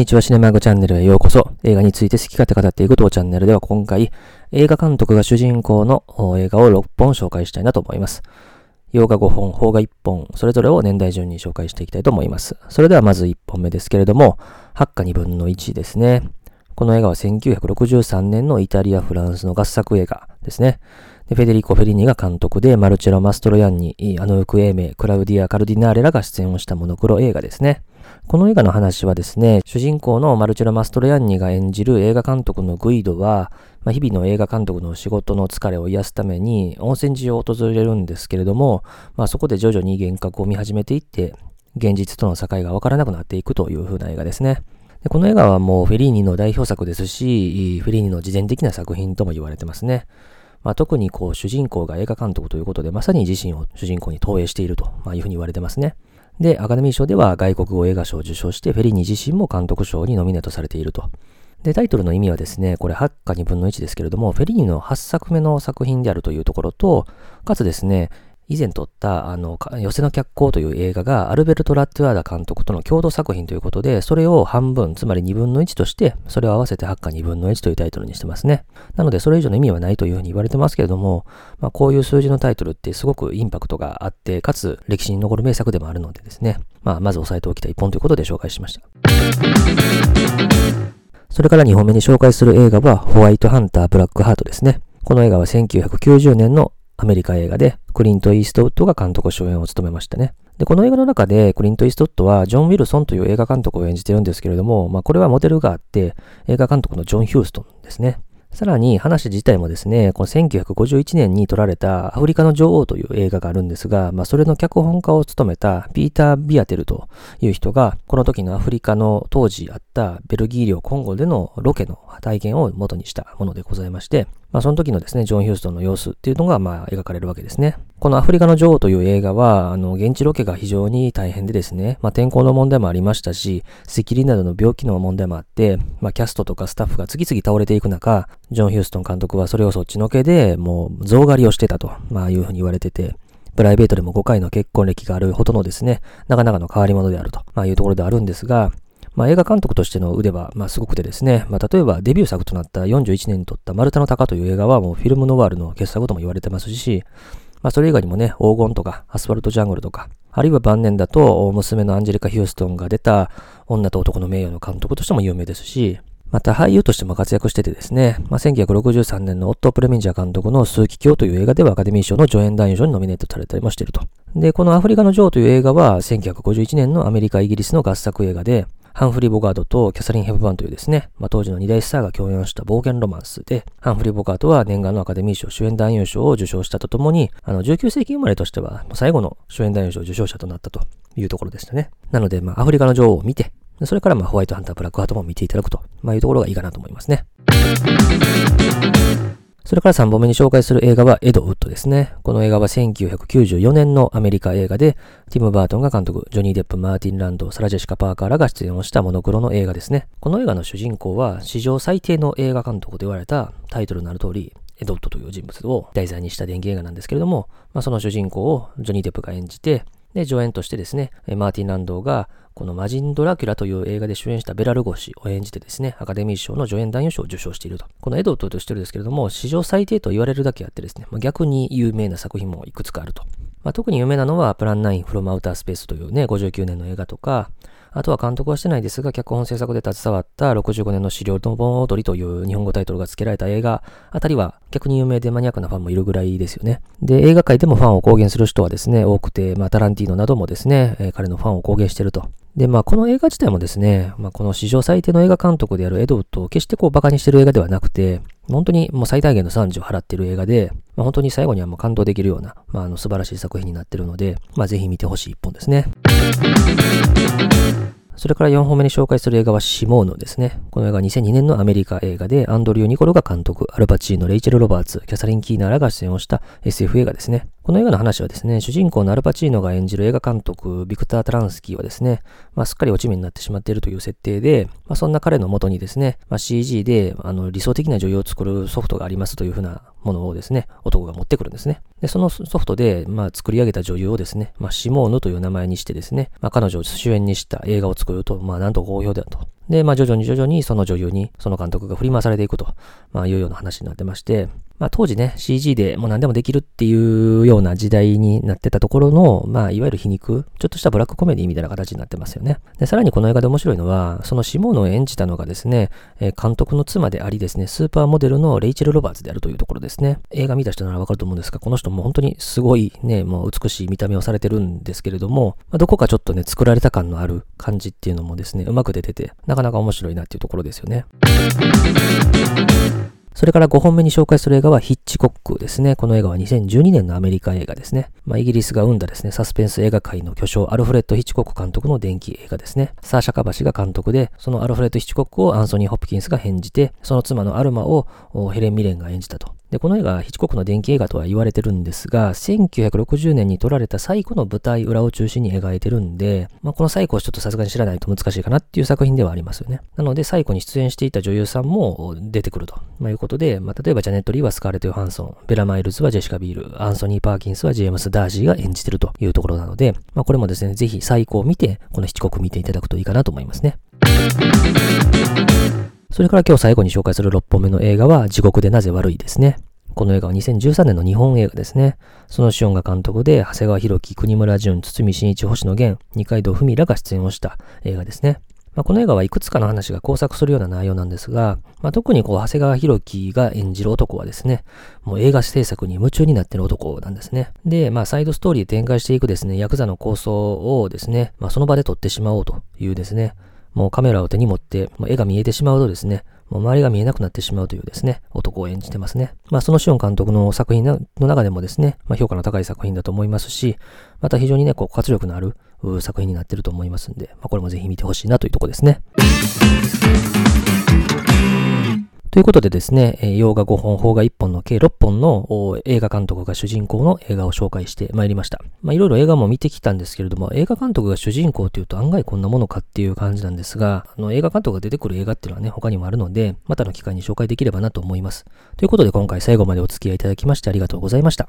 にちは、シネマグチャンネルへようこそ。映画について好き勝手語っていく当チャンネルでは、今回映画監督が主人公の映画を6本紹介したいなと思います。洋画5本、邦画1本、それぞれを年代順に紹介していきたいと思います。それではまず1本目ですけれども、ハッカ2分の1ですね。この映画は1963年のイタリア・フランスの合作映画ですね。でフェデリコ・フェリニが監督で、マルチェロ・マストロヤンニ、アヌーク・エーメ、クラウディア・カルディナーレらが出演をしたモノクロ映画ですね。この映画の話はですね、主人公のマルチェロ・マストロヤンニが演じる映画監督のグイドは、日々の映画監督の仕事の疲れを癒すために温泉地を訪れるんですけれども、そこで徐々に幻覚を見始めていって、現実との境が分からなくなっていくという風な映画ですね。でこの映画はもうフェリーニの代表作ですし、フェリーニの自伝的な作品とも言われてますね。特に主人公が映画監督ということで、まさに自身を主人公に投影しているというふうに言われてますね。で、アカデミー賞では外国語映画賞を受賞して、フェリーニ自身も監督賞にノミネートされていると。で、タイトルの意味はですね、これハッカ2分の1ですけれども、フェリーニの8作目の作品であるというところと、かつですね、以前撮った寄せの脚光という映画がアルベルト・ラットゥアダ監督との共同作品ということで、それを半分、つまり2分の1として、それを合わせてハッカ2分の1というタイトルにしてますね。なのでそれ以上の意味はないというふうに言われてますけれども、こういう数字のタイトルってすごくインパクトがあって、かつ歴史に残る名作でもあるのでですね、まず押さえておきたい1本ということで紹介しました。それから2本目に紹介する映画はホワイトハンター・ブラックハートですね。この映画は1990年のアメリカ映画で、クリント・イーストウッドが監督主演を務めましたね。で、この映画の中でクリント・イーストウッドはジョン・ウィルソンという映画監督を演じてるんですけれども、これはモデルがあって映画監督のジョン・ヒューストンですね。さらに話自体もですね、この1951年に撮られたアフリカの女王という映画があるんですが、それの脚本家を務めたピーター・ビアテルという人が、この時のアフリカの当時あったベルギー領コンゴでのロケの体験を元にしたものでございまして、その時のですね、ジョン・ヒューストンの様子っていうのが描かれるわけですね。このアフリカの女王という映画は、現地ロケが非常に大変でですね、天候の問題もありましたし、赤痢などの病気の問題もあって、キャストとかスタッフが次々倒れていく中、ジョン・ヒューストン監督はそれをそっちのけでもう象狩りをしてたと、いうふうに言われてて、プライベートでも5回の結婚歴があるほどのですね、なかなかの変わり者であると、いうところであるんですが、映画監督としての腕は、すごくてですね、例えばデビュー作となった41年に撮ったマルタの鷹という映画はもうフィルムノワールの傑作とも言われてますし、それ以外にもね、黄金とかアスファルトジャングルとか、あるいは晩年だと娘のアンジェリカ・ヒューストンが出た女と男の名誉の監督としても有名ですし、また俳優としても活躍しててですね、1963年のオットー・プレミンジャー監督の枢機卿という映画ではアカデミー賞の助演男優賞にノミネートされたりもしていると。で、このアフリカの女王という映画は1951年のアメリカ・イギリスの合作映画で、ハンフリー・ボガートとキャサリン・ヘプバーンというですね、当時の2大スターが共演した冒険ロマンスで、ハンフリー・ボガートは念願のアカデミー賞主演男優賞を受賞したとともに、19世紀生まれとしては最後の主演男優賞受賞者となったというところでしたね。なので、アフリカの女王を見て、それからホワイトハンター・ブラックハートも見ていただくと、いうところがいいかなと思いますね。それから3本目に紹介する映画はエド・ウッドですね。この映画は1994年のアメリカ映画で、ティム・バートンが監督、ジョニー・デップ、マーティン・ランド、サラ・ジェシカ・パーカーらが出演をしたモノクロの映画ですね。この映画の主人公は史上最低の映画監督と言われた、タイトルのある通り、エド・ウッドという人物を題材にした電気映画なんですけれども、その主人公をジョニー・デップが演じて、で、助演としてですね、マーティン・ランドがこのマジン・ドラキュラという映画で主演したベラ・ルゴシを演じてですね、アカデミー賞の助演男優賞を受賞していると。このエドウッドとしてるですけれども、史上最低と言われるだけあってですね、逆に有名な作品もいくつかあると。特に有名なのはプラン9 from Outer Space というね、59年の映画とか、あとは監督はしてないですが、脚本制作で携わった65年の資料の盆踊りという日本語タイトルが付けられた映画あたりは逆に有名でマニアックなファンもいるぐらいですよね。で、映画界でもファンを公言する人はですね、多くて、タランティーノなどもですね、彼のファンを公言していると。で、この映画自体もですね、この史上最低の映画監督であるエドウッドを決してバカにしてる映画ではなくて、本当にもう最大限の賛辞を払っている映画で、本当に最後にはもう感動できるような、素晴らしい作品になっているので、ぜひ見てほしい一本ですね。それから4本目に紹介する映画はシモーヌですね。この映画は2002年のアメリカ映画で、アンドリュー・ニコルが監督、アルパチーノ、レイチェル・ロバーツ、キャサリン・キーナーらが出演をした SF 映画ですね。この映画の話はですね、主人公のアルパチーノが演じる映画監督、ビクター・タランスキーはですね、すっかり落ち目になってしまっているという設定で、そんな彼の元にですね、CG で理想的な女優を作るソフトがありますというふうなものをですね、男が持ってくるんですね。で、そのソフトで、作り上げた女優をですね、シモーヌという名前にしてですね、彼女を主演にした映画を作ると、なんと好評だと。で、まあ、徐々にその女優に、その監督が振り回されていくと、まあ、いうような話になってまして、まあ、当時ね、CG でもう何でもできるっていうような時代になってたところの、まあ、いわゆる皮肉、ちょっとしたブラックコメディみたいな形になってますよね。で、さらにこの映画で面白いのは、そのシモーヌを演じたのがですね、監督の妻でありですね、スーパーモデルのレイチェル・ロバーツであるというところですね。映画見た人ならわかると思うんですが、この人も本当にすごいね、もう美しい見た目をされてるんですけれども、まあ、どこかちょっとね、作られた感のある感じっていうのもですね、うまく出てて、なかなか面白いなっていうところですよね。それから5本目に紹介する映画はヒッチコックですね。この映画は2012年のアメリカ映画ですね。まあ、イギリスが生んだですね、サスペンス映画界の巨匠、アルフレッド・ヒッチコック監督の伝記映画ですね。サーシャ・カバシが監督で、そのアルフレッド・ヒッチコックをアンソニー・ホプキンスが演じて、その妻のアルマをヘレン・ミレンが演じたと。で、この映画はヒッチコックの伝記映画とは言われてるんですが、1960年に撮られた最古の舞台裏を中心に描いてるんで、まあ、この最古をちょっとさすがに知らないと難しいかなっていう作品ではありますよね。なので、最古に出演していた女優さんも出てくると、まあ、いうことで、まあ、例えばジャネット・リーはスカーレット・ヨハンソン、ベラ・マイルズはジェシカ・ビール、アンソニー・パーキンスはジェームス・ダージーが演じてるというところなので、まあ、これもですね、ぜひ最古を見て、このヒッチコック見ていただくといいかなと思いますね。それから今日最後に紹介する6本目の映画は地獄でなぜ悪いですね。この映画は2013年の日本映画ですね。そのシオンが監督で、長谷川博己、国村淳、堤真一、星野源、二階堂ふみらが出演をした映画ですね。まあ、この映画はいくつかの話が交錯するような内容なんですが、まあ、特にこう長谷川博己が演じる男はですね、もう映画制作に夢中になっている男なんですね。で、まあ、サイドストーリーで展開していくですね、ヤクザの構想をですね、まあ、その場で撮ってしまおうというですね、もうカメラを手に持って、もう絵が見えてしまうとですね、もう周りが見えなくなってしまうというですね、男を演じてますね。まあ、そのシオン監督の作品の中でもですね、まあ、評価の高い作品だと思いますし、また非常にね、こう活力のある作品になっていると思いますんで、まあ、これもぜひ見てほしいなというところですね。ということでですね、洋画5本、邦画1本の計6本の映画監督が主人公の映画を紹介してまいりました。まあ、いろいろ映画も見てきたんですけれども、映画監督が主人公というと案外こんなものかっていう感じなんですが、映画監督が出てくる映画っていうのはね、他にもあるので、またの機会に紹介できればなと思います。ということで今回最後までお付き合いいただきましてありがとうございました。